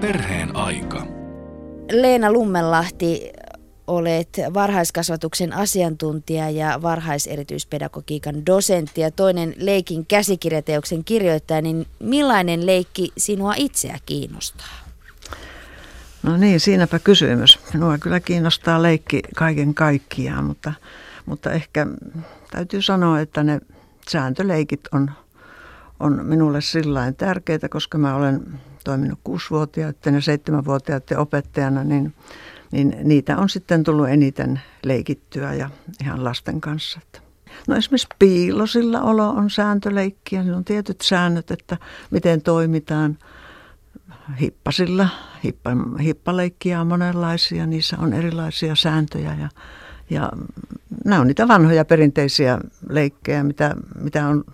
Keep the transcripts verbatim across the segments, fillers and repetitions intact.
Perheen aika. Leena Lummelahti, olet varhaiskasvatuksen asiantuntija ja varhaiserityispedagogeikan dosentti ja toinen Leikin käsikirjateoksen kirjoittaja, niin millainen leikki sinua itseä kiinnostaa? No niin, siinäpä kysymys. Minua kyllä kiinnostaa leikki kaiken kaikkiaan, mutta, mutta ehkä täytyy sanoa, että ne sääntöleikit on, on minulle sillain tärkeitä, koska mä olen toiminut kuusivuotiaiden ja seitsemänvuotiaiden opettajana, niin, niin niitä on sitten tullut eniten leikittyä ja ihan lasten kanssa. No esimerkiksi piilosilla olo on sääntöleikkiä, niin on tietyt säännöt, että miten toimitaan. Hippasilla, hippa, hippaleikkiä on monenlaisia, niissä on erilaisia sääntöjä ja, ja nämä on niitä vanhoja perinteisiä leikkejä, mitä, mitä on,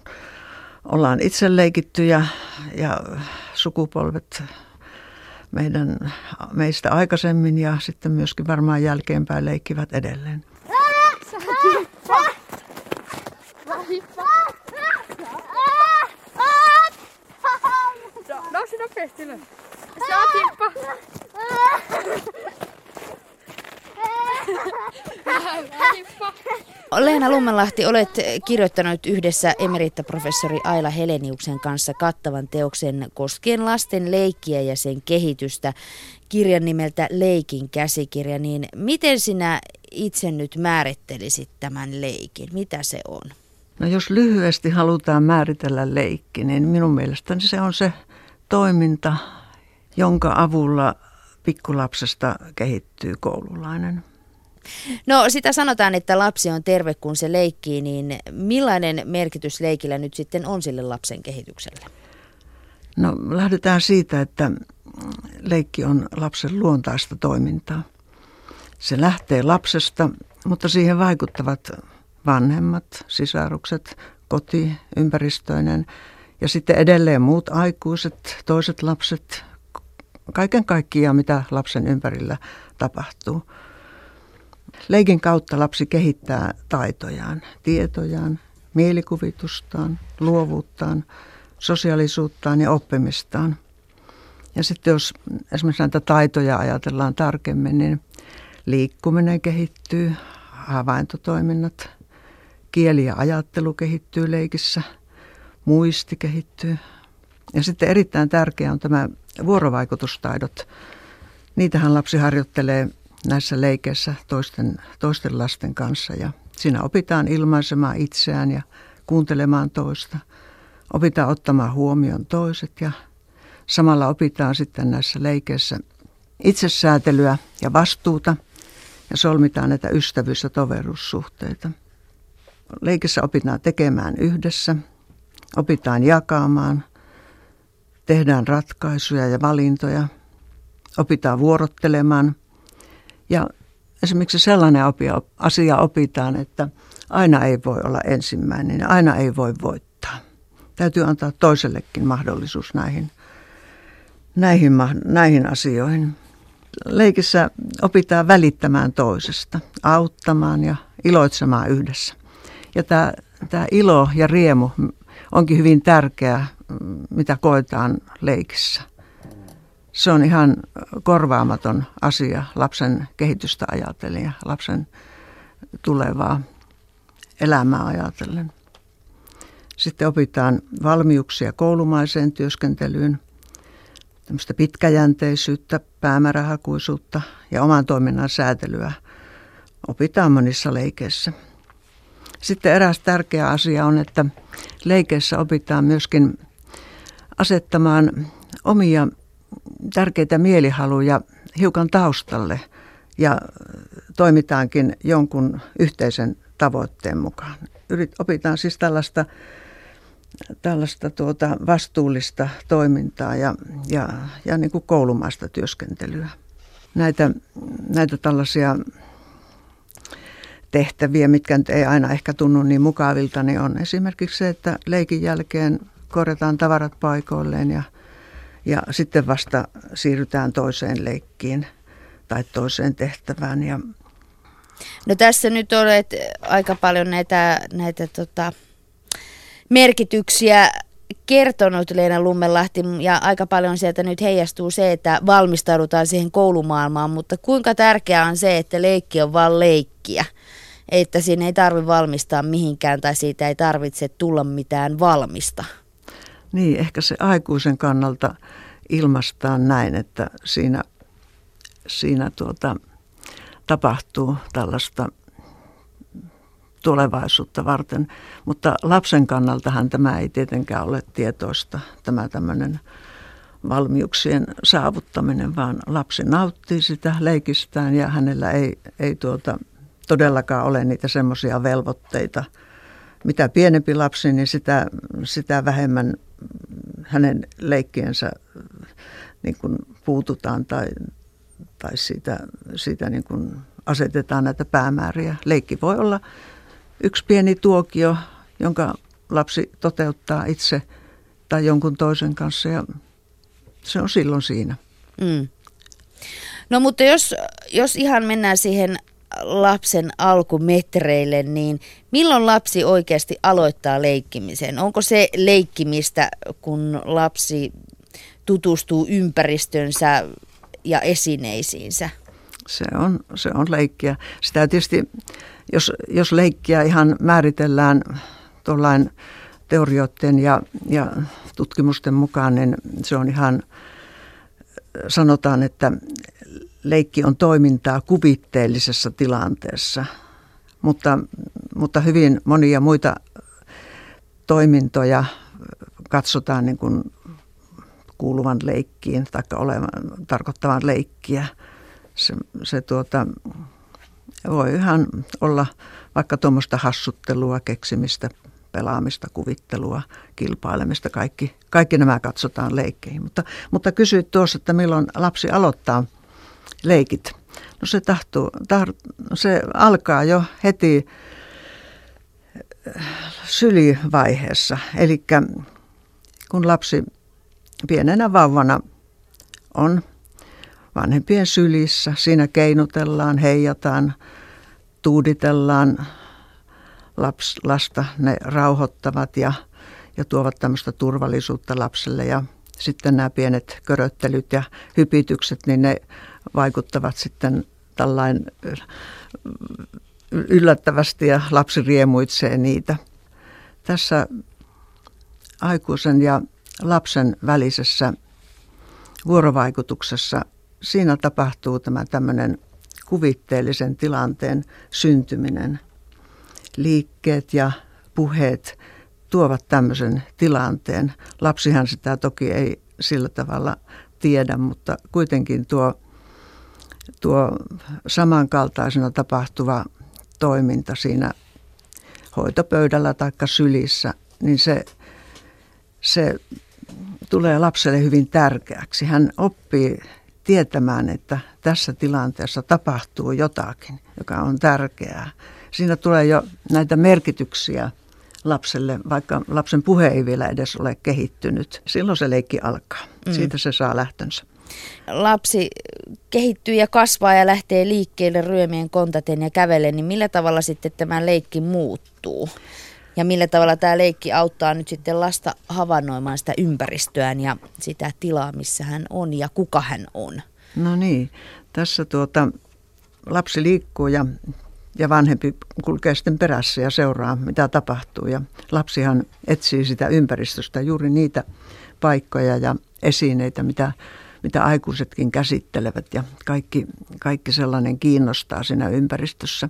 ollaan itse leikitty ja, ja sukupolvet meidän, meistä aikaisemmin ja sitten myöskin varmaan jälkeenpäin leikkivät edelleen. Leena Lummelahti, olet kirjoittanut yhdessä emeritaprofessori Aila Heleniuksen kanssa kattavan teoksen koskien lasten leikkiä ja sen kehitystä, kirjan nimeltä Leikin käsikirja. Niin miten sinä itse nyt määrittelisit tämän leikin? Mitä se on? No jos lyhyesti halutaan määritellä leikki, niin minun mielestäni se on se toiminta, jonka avulla pikkulapsesta kehittyy koululainen. No sitä sanotaan, että lapsi on terve, kun se leikkii, niin millainen merkitys leikillä nyt sitten on sille lapsen kehitykselle? No lähdetään siitä, että leikki on lapsen luontaista toimintaa. Se lähtee lapsesta, mutta siihen vaikuttavat vanhemmat, sisarukset, koti, ympäristöinen ja sitten edelleen muut aikuiset, toiset lapset, kaiken kaikkiaan mitä lapsen ympärillä tapahtuu. Leikin kautta lapsi kehittää taitojaan, tietojaan, mielikuvitustaan, luovuuttaan, sosiaalisuuttaan ja oppimistaan. Ja sitten jos esimerkiksi näitä taitoja ajatellaan tarkemmin, niin liikkuminen kehittyy, havaintotoiminnat, kieli ja ajattelu kehittyy leikissä, muisti kehittyy. Ja sitten erittäin tärkeää on tämä vuorovaikutustaidot. Niitähän lapsi harjoittelee näissä leikeissä toisten, toisten lasten kanssa ja siinä opitaan ilmaisemaan itseään ja kuuntelemaan toista. Opitaan ottamaan huomioon toiset ja samalla opitaan sitten näissä leikeissä itsesäätelyä ja vastuuta ja solmitaan näitä ystävyys- ja toveruussuhteita. Leikissä opitaan tekemään yhdessä, opitaan jakamaan, tehdään ratkaisuja ja valintoja, opitaan vuorottelemaan. Ja esimerkiksi sellainen asia opitaan, että aina ei voi olla ensimmäinen ja aina ei voi voittaa. Täytyy antaa toisellekin mahdollisuus näihin, näihin, näihin asioihin. Leikissä opitaan välittämään toisesta, auttamaan ja iloitsemaan yhdessä. Ja tämä, tämä ilo ja riemu onkin hyvin tärkeää, mitä koetaan leikissä. Se on ihan korvaamaton asia lapsen kehitystä ajatellen ja lapsen tulevaa elämää ajatellen. Sitten opitaan valmiuksia koulumaiseen työskentelyyn, tämmöistä pitkäjänteisyyttä, päämäärähakuisuutta ja oman toiminnan säätelyä opitaan monissa leikeissä. Sitten eräs tärkeä asia on, että leikeissä opitaan myöskin asettamaan omia tärkeitä mielihaluja hiukan taustalle ja toimitaankin jonkun yhteisen tavoitteen mukaan. Opitaan siis tällaista, tällaista tuota vastuullista toimintaa ja, ja, ja niin kuin koulumaista työskentelyä. Näitä, näitä tällaisia tehtäviä, mitkä nyt ei aina ehkä tunnu niin mukavilta, niin on esimerkiksi se, että leikin jälkeen korjataan tavarat paikoilleen ja Ja sitten vasta siirrytään toiseen leikkiin tai toiseen tehtävään. Ja no tässä nyt olet aika paljon näitä, näitä tota merkityksiä kertonut Leena Lummelahti, ja aika paljon sieltä nyt heijastuu se, että valmistaudutaan siihen koulumaailmaan, mutta kuinka tärkeää on se, että leikki on vaan leikkiä, että siinä ei tarvitse valmistaa mihinkään tai siitä ei tarvitse tulla mitään valmista. Niin, ehkä se aikuisen kannalta ilmaistaan näin, että siinä, siinä tuota, tapahtuu tällaista tulevaisuutta varten, mutta lapsen kannaltahan tämä ei tietenkään ole tietoista, tämä tämmöinen valmiuksien saavuttaminen, vaan lapsi nauttii sitä leikistään ja hänellä ei, ei tuota, todellakaan ole niitä semmoisia velvoitteita. Mitä pienempi lapsi, niin sitä, sitä vähemmän hänen leikkiensä niin kuin puututaan tai, tai siitä, siitä niin kuin asetetaan näitä päämääriä. Leikki voi olla yksi pieni tuokio, jonka lapsi toteuttaa itse tai jonkun toisen kanssa, ja se on silloin siinä. Mm. No mutta jos, jos ihan mennään siihen lapsen alkumetreille, niin milloin lapsi oikeasti aloittaa leikkimisen? Onko se leikkimistä, kun lapsi tutustuu ympäristönsä ja esineisiinsä? Se on, se on leikkiä. Sitä tietysti, jos, jos leikkiä ihan määritellään tuollain teorioiden ja, ja tutkimusten mukaan, niin se on ihan, sanotaan, että leikki on toimintaa kuvitteellisessa tilanteessa, mutta, mutta hyvin monia muita toimintoja katsotaan niin kuin kuuluvan leikkiin tai olevan, tarkoittavan leikkiä. Se, se tuota, voi ihan olla vaikka tuommoista hassuttelua, keksimistä, pelaamista, kuvittelua, kilpailemista, kaikki, kaikki nämä katsotaan leikkeihin. Mutta, mutta kysyit tuossa, että milloin lapsi aloittaa leikit. No se, tahtuu, tahtuu, se alkaa jo heti sylivaiheessa, eli kun lapsi pienenä vauvana on vanhempien sylissä, siinä keinutellaan, heijataan, tuuditellaan laps, lasta, ne rauhoittavat ja, ja tuovat tämmöistä turvallisuutta lapselle. Ja sitten nämä pienet köröttelyt ja hypitykset, niin ne vaikuttavat sitten tällain yllättävästi ja lapsi riemuitsee niitä. Tässä aikuisen ja lapsen välisessä vuorovaikutuksessa siinä tapahtuu tämä tämmöinen kuvitteellisen tilanteen syntyminen. Liikkeet ja puheet tuovat tämmöisen tilanteen. Lapsihan sitä toki ei sillä tavalla tiedä, mutta kuitenkin tuo, tuo samankaltaisena tapahtuva toiminta siinä hoitopöydällä tai sylissä, niin se, se tulee lapselle hyvin tärkeäksi. Hän oppii tietämään, että tässä tilanteessa tapahtuu jotakin, joka on tärkeää. Siinä tulee jo näitä merkityksiä lapselle, vaikka lapsen puhe ei vielä edes ole kehittynyt. Silloin se leikki alkaa. Mm. Siitä se saa lähtönsä. Lapsi kehittyy ja kasvaa ja lähtee liikkeelle ryömien kontaten ja kävelee, niin millä tavalla sitten tämä leikki muuttuu? Ja millä tavalla tämä leikki auttaa nyt sitten lasta havainnoimaan sitä ympäristöään ja sitä tilaa, missä hän on ja kuka hän on? No niin, tässä tuota, lapsi liikkuu ja, ja vanhempi kulkee sitten perässä ja seuraa, mitä tapahtuu. Ja lapsihan etsii sitä ympäristöstä juuri niitä paikkoja ja esineitä, mitä, mitä aikuisetkin käsittelevät. Ja kaikki, kaikki sellainen kiinnostaa siinä ympäristössä.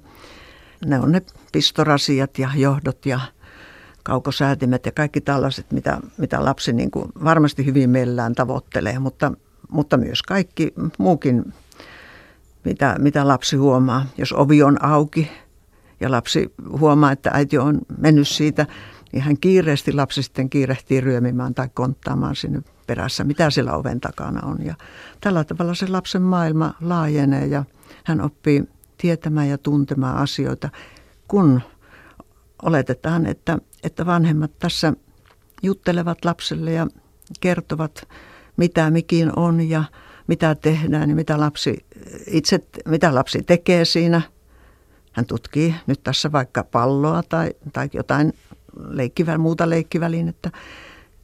Ne on ne pistorasiat ja johdot ja kaukosäätimet ja kaikki tällaiset, mitä, mitä lapsi niin kuin varmasti hyvin mielellään tavoittelee, mutta, mutta myös kaikki muukin, mitä, mitä lapsi huomaa. Jos ovi on auki ja lapsi huomaa, että äiti on mennyt siitä, niin hän kiireesti lapsi sitten kiirehtii ryömimään tai konttaamaan sinne perässä, mitä siellä oven takana on. Ja tällä tavalla se lapsen maailma laajenee ja hän oppii tietämään ja tuntemaan asioita, kun oletetaan, että, että vanhemmat tässä juttelevat lapselle ja kertovat, mitä mikin on ja mitä tehdään ja mitä lapsi, itse, mitä lapsi tekee siinä. Hän tutkii nyt tässä vaikka palloa tai, tai jotain leikkiväl, muuta leikkivälinettä.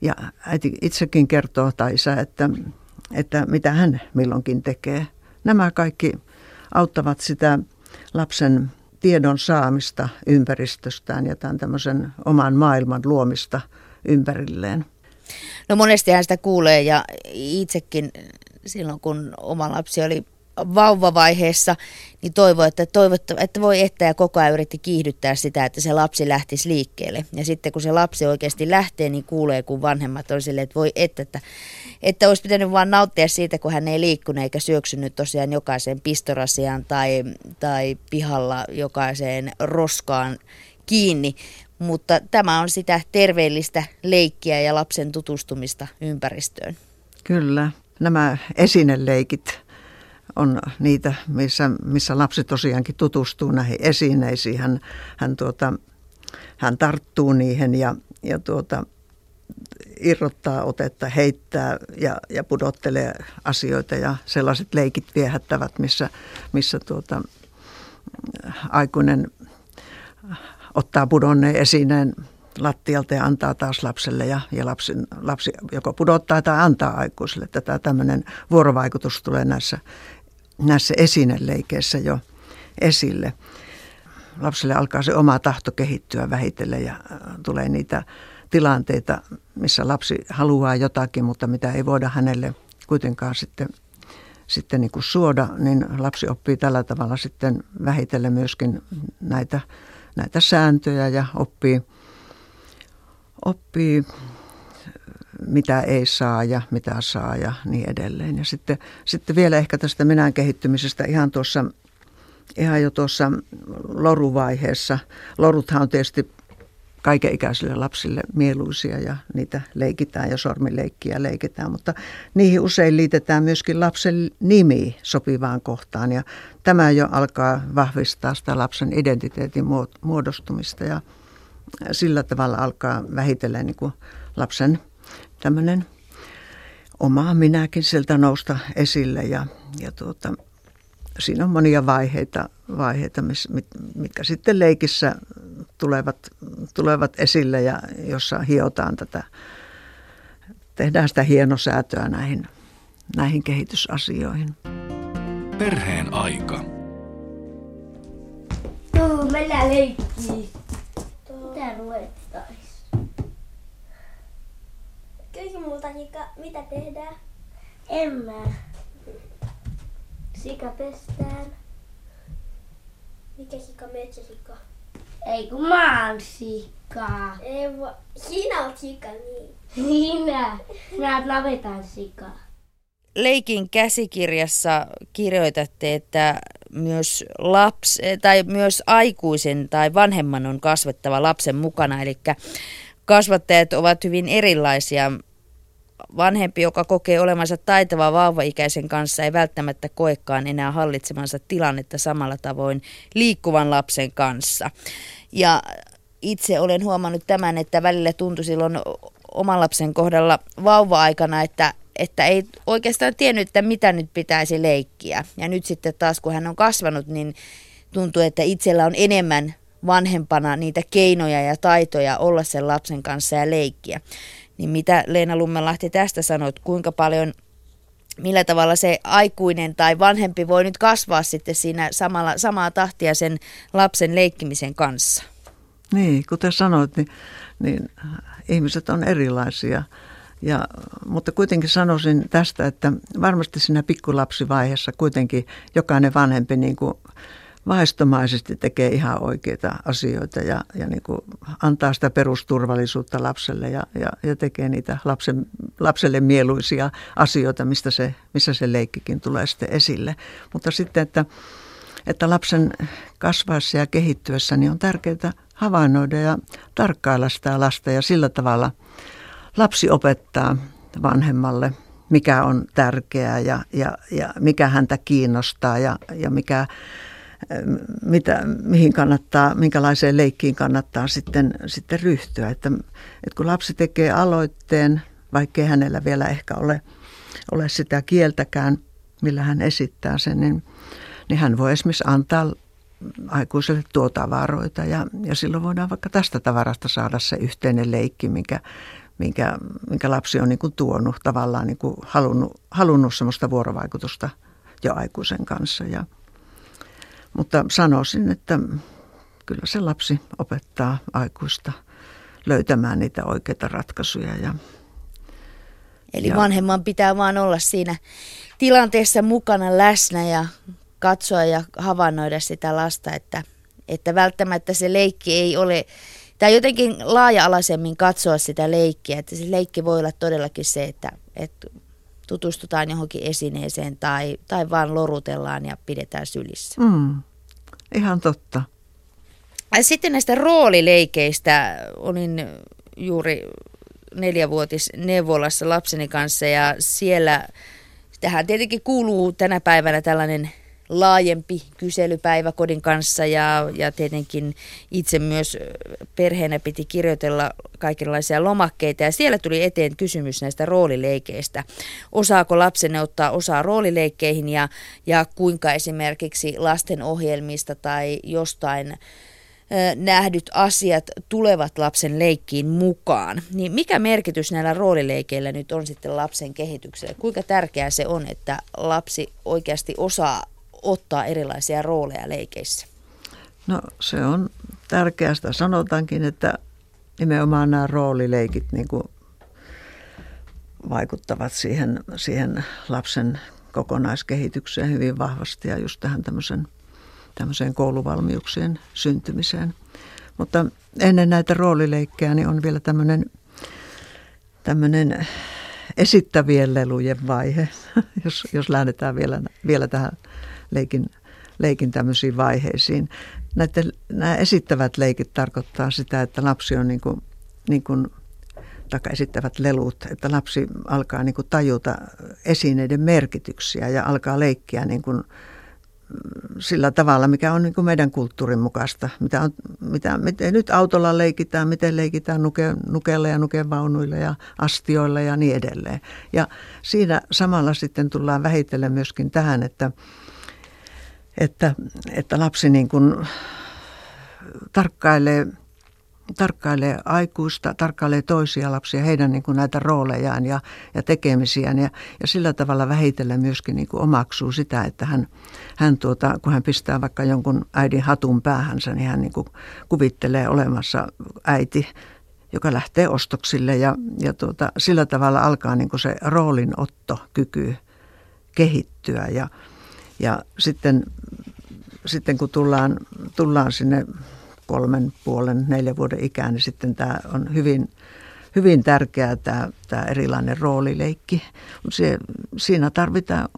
Ja äiti itsekin kertoo, tai isä, että, että mitä hän milloinkin tekee. Nämä kaikki auttavat sitä lapsen tiedon saamista ympäristöstään ja tämän tämmöisen oman maailman luomista ympärilleen. No monestihan sitä kuulee, ja itsekin silloin kun oma lapsi oli vauvavaiheessa, niin toivoi, että, toivottu, että voi että ja koko ajan yritti kiihdyttää sitä, että se lapsi lähtisi liikkeelle. Ja sitten kun se lapsi oikeasti lähtee, niin kuulee, kun vanhemmat on silleen, että voi että, että, että olisi pitänyt vaan nauttia siitä, kun hän ei liikkunut eikä syöksynyt tosiaan jokaiseen pistorasiaan tai, tai pihalla jokaiseen roskaan kiinni. Mutta tämä on sitä terveellistä leikkiä ja lapsen tutustumista ympäristöön. Kyllä, nämä esineleikit on niitä, missä, missä lapsi tosiaankin tutustuu näihin esineisiin. Hän, hän, tuota, hän tarttuu niihin ja, ja tuota, irrottaa otetta, heittää ja, ja pudottelee asioita. Ja sellaiset leikit viehättävät, missä, missä tuota, aikuinen ottaa pudonneen esineen lattialta ja antaa taas lapselle ja, ja lapsi, lapsi joko pudottaa tai antaa aikuiselle. Tätä tämmöinen vuorovaikutus tulee näissä, näissä esineleikeissä jo esille. Lapselle alkaa se oma tahto kehittyä vähitellen ja tulee niitä tilanteita, missä lapsi haluaa jotakin, mutta mitä ei voida hänelle kuitenkaan sitten, sitten niin kuin suoda, niin lapsi oppii tällä tavalla sitten vähitellen myöskin näitä näitä sääntöjä ja oppii, oppii, mitä ei saa ja mitä saa ja niin edelleen. Ja sitten, sitten vielä ehkä tästä minän kehittymisestä ihan, tuossa, ihan jo tuossa loruvaiheessa. Loruthan on tietysti kaikenikäisille lapsille mieluisia ja niitä leikitään ja sormileikkiä leikitään, mutta niihin usein liitetään myöskin lapsen nimi sopivaan kohtaan ja tämä jo alkaa vahvistaa sitä lapsen identiteetin muodostumista ja sillä tavalla alkaa vähitellen niin kuin lapsen tämmöinen oma minäkin sieltä nousta esille ja, ja tuota, siinä on monia vaiheita, vaiheita mit, mitkä sitten leikissä tulevat, tulevat esille ja jossa hiotaan tätä, tehdään sitä hienosäätöä näihin, näihin kehitysasioihin. Perheen aika. Joo, mennään leikkiin. Mitä ruvettaisi? Kysy multa, mitä tehdään? En mä. Sika pestään. Mikä sika, metsäsika? Ei kun mä oon sikaa. Ei va- Sinä oot sika, niin. Minä. Minä oot navetan sikaa. Leikin käsikirjassa kirjoitatte, että myös lapsi tai myös aikuisen tai vanhemman on kasvettava lapsen mukana. Eli kasvattajat ovat hyvin erilaisia. Vanhempi, joka kokee olevansa taitava vauvaikäisen kanssa, ei välttämättä koekaan enää hallitsemansa tilannetta samalla tavoin liikkuvan lapsen kanssa. Ja itse olen huomannut tämän, että välillä tuntui silloin oman lapsen kohdalla vauva-aikana, että, että ei oikeastaan tiennyt, että mitä nyt pitäisi leikkiä. Ja nyt sitten taas, kun hän on kasvanut, niin tuntuu, että itsellä on enemmän vanhempana niitä keinoja ja taitoja olla sen lapsen kanssa ja leikkiä. Niin mitä Leena Lummelahti tästä sanot, kuinka paljon, millä tavalla se aikuinen tai vanhempi voi nyt kasvaa sitten siinä samalla, samaa tahtia sen lapsen leikkimisen kanssa? Niin, kuten sanoit, niin, niin ihmiset on erilaisia, ja, mutta kuitenkin sanoisin tästä, että varmasti siinä pikkulapsivaiheessa kuitenkin jokainen vanhempi niin kuin vaistomaisesti tekee ihan oikeita asioita ja, ja niin kuin antaa sitä perusturvallisuutta lapselle ja, ja, ja tekee niitä lapsen, lapselle mieluisia asioita, mistä se, missä se leikkikin tulee sitten esille. Mutta sitten, että, että lapsen kasvaessa ja kehittyessä niin on tärkeää havainnoida ja tarkkailla sitä lasta ja sillä tavalla lapsi opettaa vanhemmalle, mikä on tärkeää ja, ja, ja mikä häntä kiinnostaa ja, ja mikä... Mitä, mihin kannattaa, minkälaiseen leikkiin kannattaa sitten, sitten ryhtyä. Että, että kun lapsi tekee aloitteen, vaikkei hänellä vielä ehkä ole, ole sitä kieltäkään, millä hän esittää sen, niin, niin hän voi esimerkiksi antaa aikuiselle tuo tavaroita ja, ja silloin voidaan vaikka tästä tavarasta saada se yhteinen leikki, mikä, minkä, minkä lapsi on niin kuin tuonut, tavallaan niin kuin halunnut, halunnut semmoista vuorovaikutusta jo aikuisen kanssa. Ja, mutta sanoisin, että kyllä se lapsi opettaa aikuista löytämään niitä oikeita ratkaisuja. Ja, Eli ja, vanhemman pitää vaan olla siinä tilanteessa mukana läsnä ja katsoa ja havainnoida sitä lasta, että, että välttämättä se leikki ei ole, tai jotenkin laaja-alaisemmin katsoa sitä leikkiä, että se leikki voi olla todellakin se, että, että tutustutaan johonkin esineeseen tai, tai vaan lorutellaan ja pidetään sylissä. Mm, ihan totta. Sitten näistä roolileikeistä olin juuri neljävuotisneuvolassa lapseni kanssa ja siellä tähän tietenkin kuuluu tänä päivänä tällainen laajempi kyselypäivä kodin kanssa ja, ja tietenkin itse myös perheenä piti kirjoitella kaikenlaisia lomakkeita ja siellä tuli eteen kysymys näistä roolileikeistä. Osaako lapsenne ottaa osaa roolileikkeihin ja, ja kuinka esimerkiksi lasten ohjelmista tai jostain nähdyt asiat tulevat lapsen leikkiin mukaan. Niin mikä merkitys näillä roolileikeillä nyt on sitten lapsen kehitykselle? Kuinka tärkeää se on, että lapsi oikeasti osaa ottaa erilaisia rooleja leikeissä? No se on tärkeää, sitä sanotaankin, että nimenomaan nämä roolileikit niin kuin vaikuttavat siihen, siihen lapsen kokonaiskehitykseen hyvin vahvasti ja just tähän tämmöisen tämmöiseen kouluvalmiuksien syntymiseen. Mutta ennen näitä roolileikkejä niin on vielä tämmöinen, tämmöinen esittävien lelujen vaihe, jos, jos lähdetään vielä, vielä tähän leikin, leikin tämmöisiin vaiheisiin. Näitä, nämä esittävät leikit tarkoittaa sitä, että lapsi on niin kuin, niin kuin taikka esittävät lelut, että lapsi alkaa niin kuin tajuta esineiden merkityksiä ja alkaa leikkiä niin kuin sillä tavalla, mikä on niin kuin meidän kulttuurin mukaista. Mitä on, mitä, miten nyt autolla leikitään, miten leikitään nuke, nukeilla ja nukevaunuilla ja astioilla ja niin edelleen. Ja siinä samalla sitten tullaan vähitellen myöskin tähän, että, että, että lapsi niin kuin tarkkailee, tarkkailee aikuista, tarkkailee toisia lapsia, heidän niin kuin näitä roolejaan ja, ja tekemisiään. Ja, ja sillä tavalla vähitellen myöskin niin kuin omaksuu sitä, että hän, hän tuota, kun hän pistää vaikka jonkun äidin hatun päähänsä, niin hän niin kuin kuvittelee olemassa äiti, joka lähtee ostoksille. Ja, ja tuota, sillä tavalla alkaa niin kuin se roolinottokyky kehittyä. Ja, ja sitten, sitten kun tullaan, tullaan sinne kolmen puolen, neljän vuoden ikään, niin sitten tämä on hyvin, hyvin tärkeää tämä, tämä erilainen roolileikki. Se, siinä tarvitaan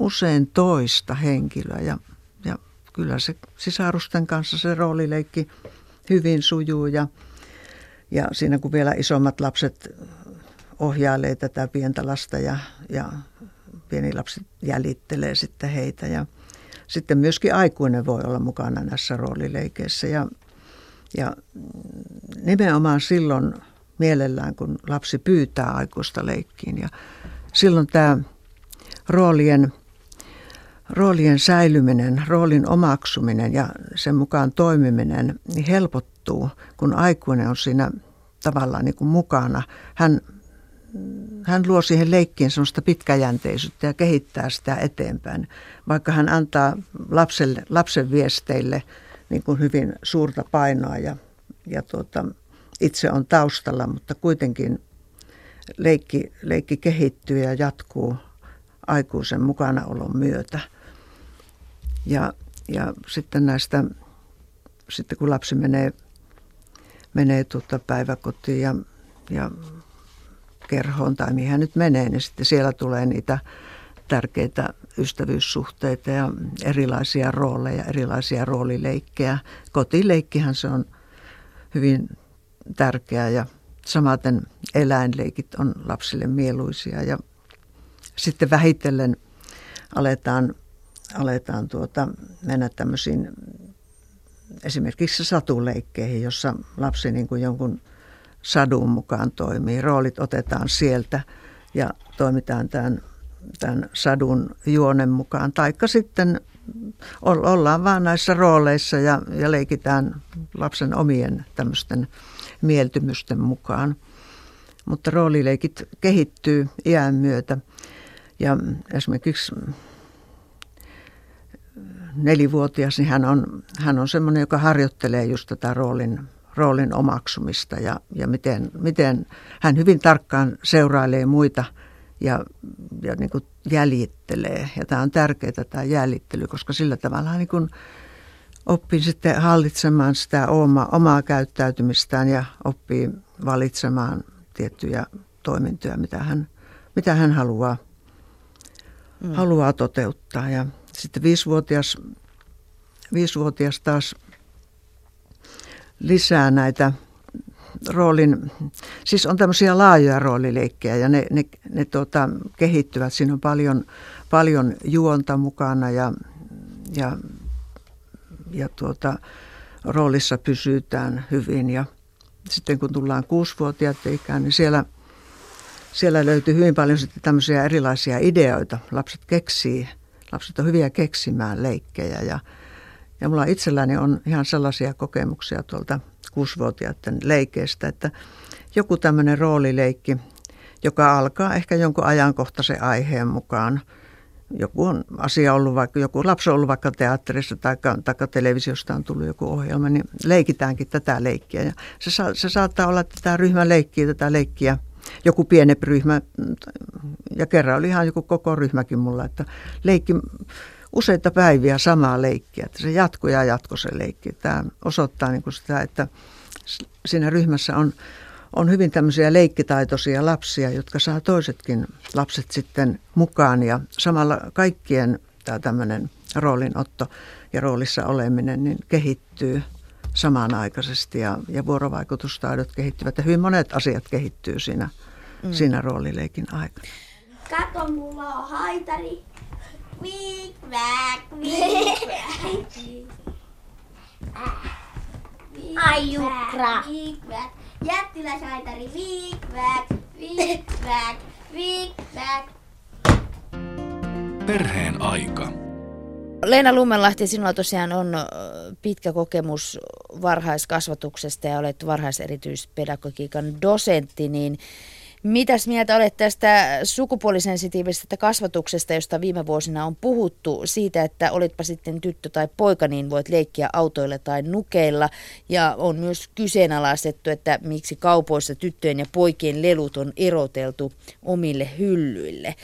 usein toista henkilöä ja, ja kyllä se sisarusten kanssa se roolileikki hyvin sujuu ja, ja siinä kun vielä isommat lapset ohjailee tätä pientä lasta ja, ja pieni lapsi jäljittelee sitten heitä ja sitten myöskin aikuinen voi olla mukana näissä roolileikeissä ja, ja nimenomaan silloin mielellään, kun lapsi pyytää aikuista leikkiin. Ja silloin tämä roolien, roolien säilyminen, roolin omaksuminen ja sen mukaan toimiminen niin helpottuu, kun aikuinen on siinä tavallaan niin kuin mukana. Hän, hän luo siihen leikkiin sellaista pitkäjänteisyyttä ja kehittää sitä eteenpäin, vaikka hän antaa lapselle, lapsen viesteille niin kuin hyvin suurta painoa ja, ja tuota, itse on taustalla, mutta kuitenkin leikki, leikki kehittyy ja jatkuu aikuisen mukanaolon myötä. Ja, ja sitten näistä, sitten kun lapsi menee, menee tuota päiväkotiin ja, ja kerhoon tai mihin nyt menee, niin sitten siellä tulee niitä tärkeitä ystävyyssuhteita ja erilaisia rooleja, erilaisia roolileikkejä. Kotileikkihän se on hyvin tärkeä ja samaten eläinleikit on lapsille mieluisia ja sitten vähitellen aletaan, aletaan tuota, mennä tämmöisiin esimerkiksi satuleikkeihin, jossa lapsi niin kuin jonkun sadun mukaan toimii. Roolit otetaan sieltä ja toimitaan tämän, tämän sadun juonen mukaan. Taikka sitten ollaan vaan näissä rooleissa ja, ja leikitään lapsen omien tämmöisten mieltymysten mukaan. mutta roolileikit kehittyy iän myötä. Ja esimerkiksi nelivuotias, niin hän on, hän on semmoinen, joka harjoittelee just tätä roolin, roolin omaksumista ja, ja miten, miten hän hyvin tarkkaan seurailee muita ja, ja niin kuin jäljittelee. Ja tämä on tärkeää, tämä jäljittely, koska sillä tavalla niin kuin oppii sitten hallitsemaan sitä oma, omaa käyttäytymistään ja oppii valitsemaan tiettyjä toimintoja, mitä hän, mitä hän haluaa, mm. haluaa toteuttaa. Ja sitten viisivuotias, viisivuotias taas lisää näitä roolin, siis on tämmöisiä laajoja roolileikkejä ja ne, ne, ne tuota, kehittyvät. Siinä on paljon, paljon juonta mukana ja, ja, ja tuota, roolissa pysytään hyvin. Ja sitten kun tullaan kuusivuotiaiden ikään, niin siellä, siellä löytyy hyvin paljon sitten tämmöisiä erilaisia ideoita. Lapset keksii. Lapset on hyviä keksimään leikkejä ja, ja mulla itselläni on ihan sellaisia kokemuksia tuolta kuusivuotiaiden leikeistä, että joku tämmöinen roolileikki, joka alkaa ehkä jonkun ajankohtaisen aiheen mukaan. Joku on asia ollut vaikka, joku lapsi on ollut vaikka teatterissa tai, tai televisiosta on tullut joku ohjelma, niin leikitäänkin tätä leikkiä. Ja se, sa, se saattaa olla tätä ryhmäleikkiä, tätä leikkiä. Joku pienempi ryhmä, ja kerran oli ihan joku koko ryhmäkin mulla, että leikki useita päiviä samaa leikkiä, että se jatkuu ja jatkoi se leikki. Tämä osoittaa niin kuin sitä, että siinä ryhmässä on, on hyvin tämmöisiä leikkitaitoisia lapsia, jotka saa toisetkin lapset sitten mukaan, ja samalla kaikkien tämä tämmöinen roolinotto ja roolissa oleminen niin kehittyy samanaikaisesti ja, ja vuorovaikutustaidot kehittyvät ja hyvin monet asiat kehittyy siinä, mm. siinä roolileikin aikana. Kato, mulla on haitari. Viik, väk, viik, väk. Ai jukra. Jättiläishaitari. Viik, väk, viik, väk, viik, väk. Perheen aika. Leena Lummelahti, sinulla tosiaan on pitkä kokemus varhaiskasvatuksesta ja olet varhaiserityispedagogiikan dosentti, niin mitäs mieltä olet tästä sukupuolisensitiivisestä kasvatuksesta, josta viime vuosina on puhuttu siitä, että olitpa sitten tyttö tai poika, niin voit leikkiä autoilla tai nukeilla, ja on myös kyseenalaistettu, että miksi kaupoissa tyttöjen ja poikien lelut on eroteltu omille hyllyille.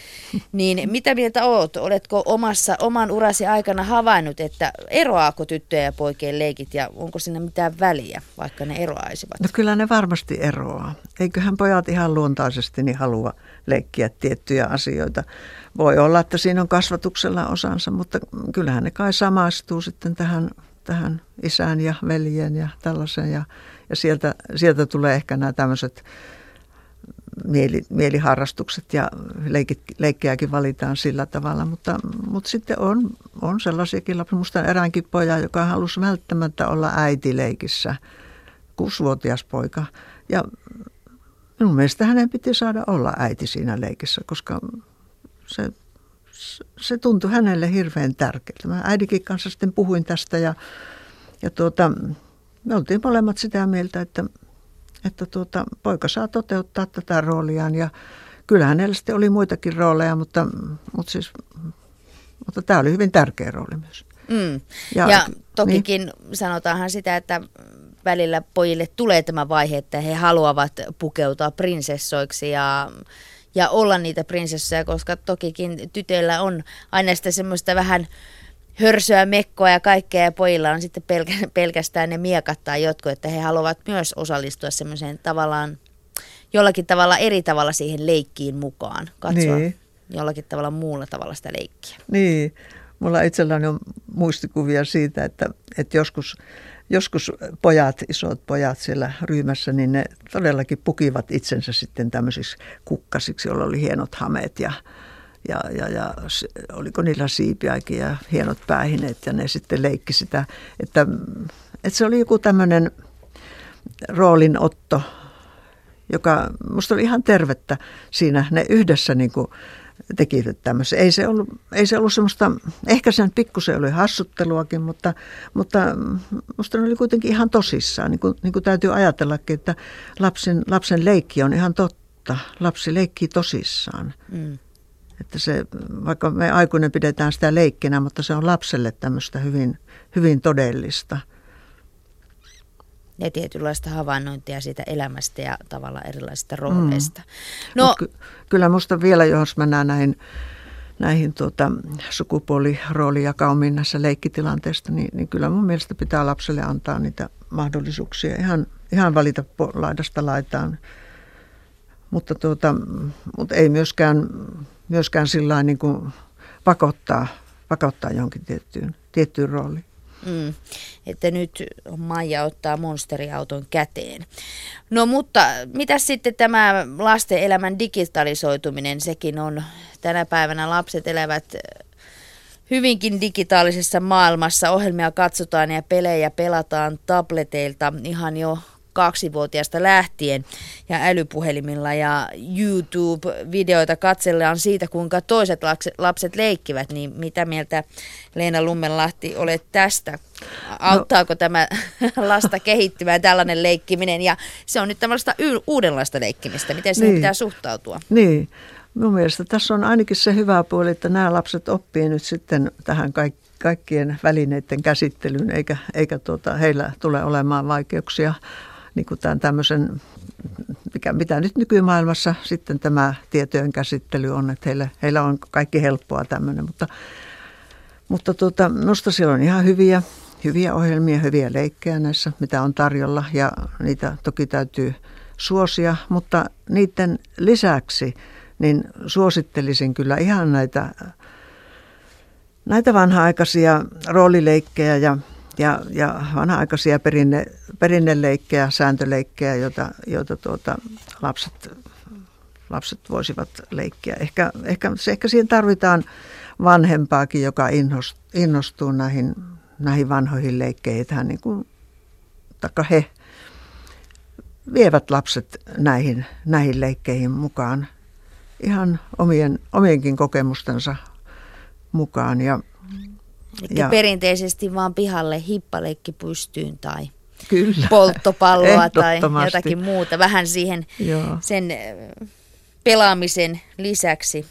Niin mitä mieltä olet? Oletko omassa, oman urasi aikana havainnut, että eroaako tyttöjen ja poikien leikit ja onko siinä mitään väliä, vaikka ne eroaisivat? No kyllä ne varmasti eroaa. Eiköhän pojat ihan luontaisesti niin halua leikkiä tiettyjä asioita. Voi olla, että siinä on kasvatuksella osansa, mutta kyllähän ne kai samaistuu sitten tähän, tähän isään ja veljeen ja tällaiseen. Ja, ja sieltä, sieltä tulee ehkä nämä tämmöiset mieli, mieliharrastukset ja leikit, leikkejäkin valitaan sillä tavalla. Mutta, mutta sitten on, on sellaisiakin lapsia. Musta eräänkin poja, joka halusi välttämättä olla äitileikissä. Kuusivuotias poika. Ja minun mielestä hänen piti saada olla äiti siinä leikissä, koska se, se tuntui hänelle hirveän tärkeältä. Mä äidinkin kanssa sitten puhuin tästä ja, ja tuota, me oltiin molemmat sitä mieltä, että, että tuota, poika saa toteuttaa tätä rooliaan. Ja kyllä hänellä sitten oli muitakin rooleja, mutta, mutta, siis, mutta tämä oli hyvin tärkeä rooli myös. Mm. Ja, ja tokikin niin. Sanotaanhan sitä, että välillä pojille tulee tämä vaihe, että he haluavat pukeutua prinsessoiksi ja, ja olla niitä prinsessoja, koska tokikin tytöillä on aina sitä semmoista vähän hörsöä, mekkoa ja kaikkea, ja pojilla on sitten pelk- pelkästään ne miekat tai jotkut, että he haluavat myös osallistua semmoiseen tavallaan, jollakin tavalla eri tavalla siihen leikkiin mukaan, katsoa niin. Jollakin tavalla muulla tavalla sitä leikkiä. Niin, mulla itselläni on muistikuvia siitä, että, että joskus... Joskus pojat, isot pojat siellä ryhmässä, niin ne todellakin pukivat itsensä sitten tämmöisiksi kukkasiksi, joilla oli hienot hameet ja, ja, ja, ja oliko niillä siipiäkin ja hienot päähineet ja ne sitten leikki sitä. Että, että se oli joku tämmöinen roolinotto, joka musta oli ihan tervettä siinä. Ne yhdessä niin kuin teki tämmöisen. Ei se ollut, ei se ollut semmoista, ehkä sen pikkusen oli hassutteluakin, mutta, mutta musta ne oli kuitenkin ihan tosissaan. Niin kuin, niin kuin täytyy ajatellakin, että lapsen, lapsen leikki on ihan tot, totta. Lapsi leikkii tosissaan. Mm. Että se, vaikka me aikuinen pidetään sitä leikkinä, mutta se on lapselle tämmöistä hyvin, hyvin todellista. Ja tietynlaista havainnointia siitä elämästä ja tavallaan erilaisista rooleista. Mm. No, ky- kyllä musta vielä, jos mennään näihin, näihin tuota, sukupuoliroolijakaumiin näissä leikkitilanteista, niin, niin kyllä mun mielestä pitää lapselle antaa niitä mahdollisuuksia ihan, ihan valita laidasta laitaan. Mutta, tuota, mutta ei myöskään, myöskään sillain niin kuin pakottaa, pakottaa jonkin tiettyyn, tiettyyn rooliin. Mm, että nyt Maija ottaa monsteriauton käteen. No mutta mitä sitten tämä lasten elämän digitalisoituminen, sekin on tänä päivänä lapset elävät hyvinkin digitaalisessa maailmassa. Ohjelmia katsotaan ja pelejä pelataan tableteilta ihan jo kaksivuotiaasta lähtien ja älypuhelimilla ja YouTube-videoita katsellaan siitä, kuinka toiset lapset leikkivät, niin mitä mieltä Leena Lummelahti olet tästä? Auttaako no. tämä lasta kehittymään tällainen leikkiminen ja se on nyt tällaista uudenlaista leikkimistä, miten siihen niin. pitää suhtautua? Niin, mun mielestä tässä on ainakin se hyvä puoli, että nämä lapset oppii nyt sitten tähän kaikki. kaikkien välineiden käsittelyyn, eikä, eikä tuota, heillä tule olemaan vaikeuksia, niin kuin tämän tämmöisen, mikä, mitä nyt nykymaailmassa sitten tämä tietojen käsittely on, että heillä, heillä on kaikki helppoa tämmöinen, mutta, mutta tuota, minusta siellä on ihan hyviä, hyviä ohjelmia, hyviä leikkejä näissä, mitä on tarjolla, ja niitä toki täytyy suosia, mutta niiden lisäksi niin suosittelisin kyllä ihan näitä Näitä vanha-aikaisia roolileikkejä ja, ja, ja vanha-aikaisia perinne, perinneleikkejä, sääntöleikkejä, joita, joita tuota, lapset, lapset voisivat leikkiä. Ehkä, ehkä, ehkä siihen tarvitaan vanhempaakin, joka innostuu näihin, näihin vanhoihin leikkeihin. Hän niin kuin, taikka he vievät lapset näihin, näihin leikkeihin mukaan ihan omien, omienkin kokemustensa mukaan. Ja, ja perinteisesti vaan pihalle hippaleikki pystyyn tai kyllä, polttopalloa tai jotakin muuta. Vähän siihen Joo. sen pelaamisen lisäksi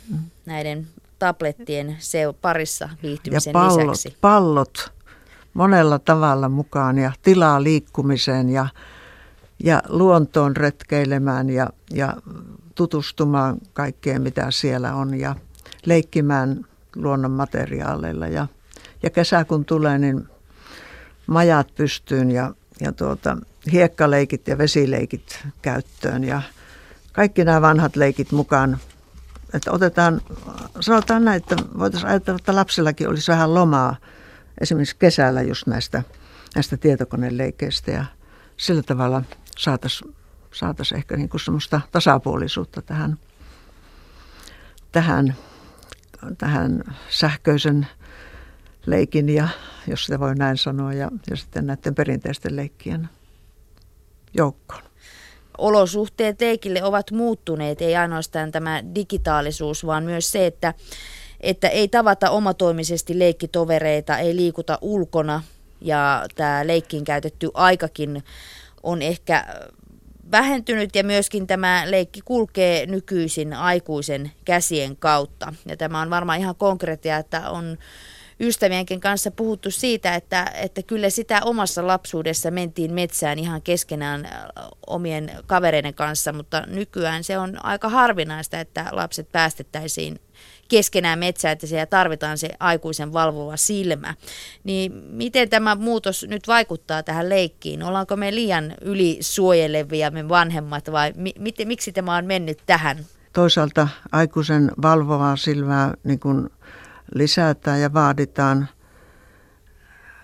näiden tablettien parissa viihtymisen ja pallot, lisäksi. Pallot monella tavalla mukaan ja tilaa liikkumiseen ja, ja luontoon retkeilemään ja, ja tutustumaan kaikkeen mitä siellä on ja leikkimään luonnon materiaaleilla ja, ja kesä kun tulee, niin majat pystyyn ja, ja tuota, hiekkaleikit ja vesileikit käyttöön ja kaikki nämä vanhat leikit mukaan. Että otetaan, sanotaan näin, että voitaisiin ajatella, että lapsillakin olisi vähän lomaa esimerkiksi kesällä just näistä, näistä tietokoneleikeistä ja sillä tavalla saataisiin saatais ehkä niin kuin semmoista tasapuolisuutta tähän tähän. tähän sähköisen leikin, ja, jos sitä voi näin sanoa, ja, ja sitten näiden perinteisten leikkien joukkoon. Olosuhteet leikille ovat muuttuneet, ei ainoastaan tämä digitaalisuus, vaan myös se, että, että ei tavata omatoimisesti leikkitovereita, ei liikuta ulkona, ja tämä leikkiin käytetty aikakin on ehkä vähentynyt ja myöskin tämä leikki kulkee nykyisin aikuisen käsien kautta. Ja tämä on varmaan ihan konkreettia, että on ystävienkin kanssa puhuttu siitä, että, että kyllä sitä omassa lapsuudessa mentiin metsään ihan keskenään omien kavereiden kanssa, mutta nykyään se on aika harvinaista, että lapset päästettäisiin keskenään metsään, että siellä tarvitaan se aikuisen valvova silmä. Niin miten tämä muutos nyt vaikuttaa tähän leikkiin? Ollaanko me liian ylisuojelevia me vanhemmat vai mi- mit- miksi tämä on mennyt tähän? Toisaalta aikuisen valvovaa silmää niin kuin lisätään ja vaaditaan,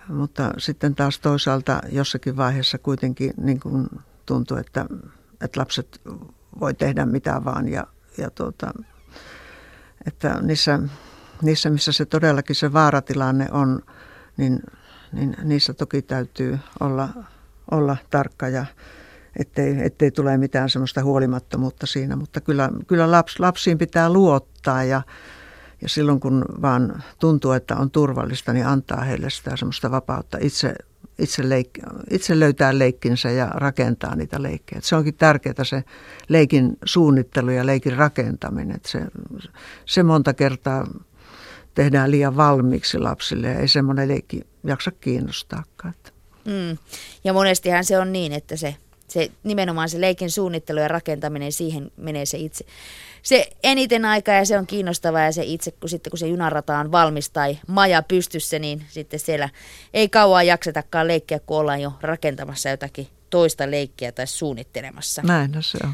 mutta sitten taas toisaalta jossakin vaiheessa kuitenkin niin kuin tuntuu, että, että lapset voi tehdä mitä vaan ja, ja tuota... Että niissä, niissä, missä se todellakin se vaaratilanne on, niin, niin niissä toki täytyy olla, olla tarkka ja ettei, ettei tule mitään semmoista huolimattomuutta siinä. Mutta kyllä, kyllä laps, lapsiin pitää luottaa ja, ja silloin kun vaan tuntuu, että on turvallista, niin antaa heille sitä semmoista vapautta itse itse, leik- itse löytää leikkinsä ja rakentaa niitä leikkejä. Se onkin tärkeää se leikin suunnittelu ja leikin rakentaminen. Se, se monta kertaa tehdään liian valmiiksi lapsille ja ei semmoinen leikki jaksa kiinnostaakaan. Mm. Ja monestihan se on niin, että se, se nimenomaan se leikin suunnittelu ja rakentaminen, siihen menee se itse. Se eniten aikaa ja se on kiinnostavaa ja se itse, kun, sitten, kun se junarata on valmis tai maja pystyssä, niin sitten siellä ei kauan jaksetakaan leikkiä, kun ollaan jo rakentamassa jotakin toista leikkiä tai suunnittelemassa. Näin, no se on.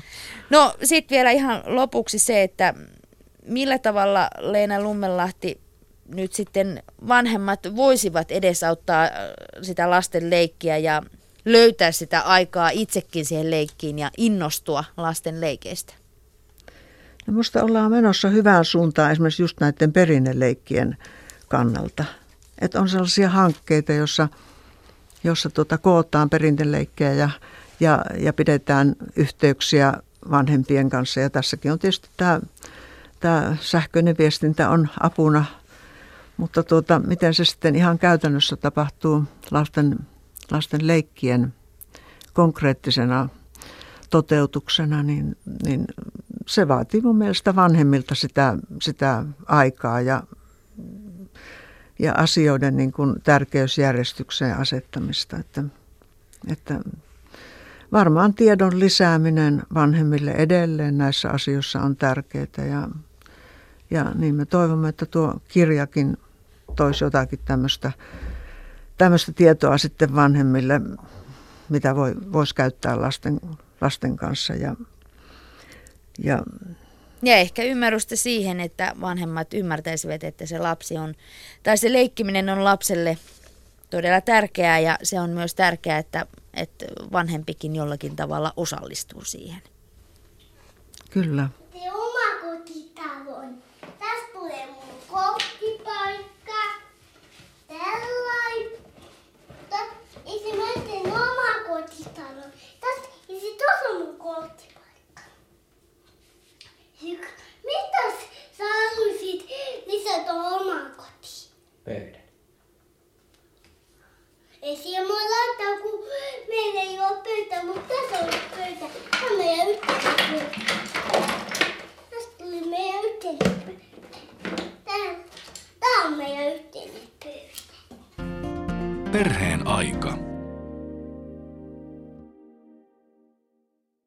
No sitten vielä ihan lopuksi se, että millä tavalla Leena Lummelahti nyt sitten vanhemmat voisivat edesauttaa sitä lasten leikkiä ja löytää sitä aikaa itsekin siihen leikkiin ja innostua lasten leikeistä? No musta ollaan menossa hyvään suuntaan esimerkiksi just näiden perinneleikkien kannalta. Että on sellaisia hankkeita, jossa, jossa tuota, kootaan perinneleikkejä ja, ja, ja pidetään yhteyksiä vanhempien kanssa. Ja tässäkin on tietysti tämä, tämä sähköinen viestintä on apuna. Mutta tuota, miten se sitten ihan käytännössä tapahtuu lasten, lasten leikkien konkreettisena toteutuksena, niin, niin se vaatii mun mielestä vanhemmilta sitä, sitä aikaa ja, ja asioiden niin kuin tärkeysjärjestykseen asettamista. Että, että varmaan tiedon lisääminen vanhemmille edelleen näissä asioissa on tärkeää ja, ja niin me toivomme, että tuo kirjakin toisi jotakin tämmöistä, tämmöistä tietoa sitten vanhemmille, mitä voi, voisi käyttää lasten, lasten kanssa ja Ja, ja ehkä ymmärrystä siihen, että vanhemmat ymmärtäisivät, että se lapsi on, tai se leikkiminen on lapselle todella tärkeää ja se on myös tärkeää, että, että vanhempikin jollakin tavalla osallistuu siihen. Kyllä. Se oma kotitalo on. Tässä tulee mun koppipaikka. Tällainen. Ja se meidän oma kotitalo. Tässä, ja se tuossa on mun koppipaikka. Mitä sä haluaisit lisätä omaan kotiin? Pöydän. Ei siellä voi laittaa, kun meillä ei ole pöytä, mutta tässä on pöytä. Tämä on meidän yhteinen pöytä. Tästä tuli meidän yhteinen pöytä. Tämä on meidän yhteinen pöytä. Perheen aika.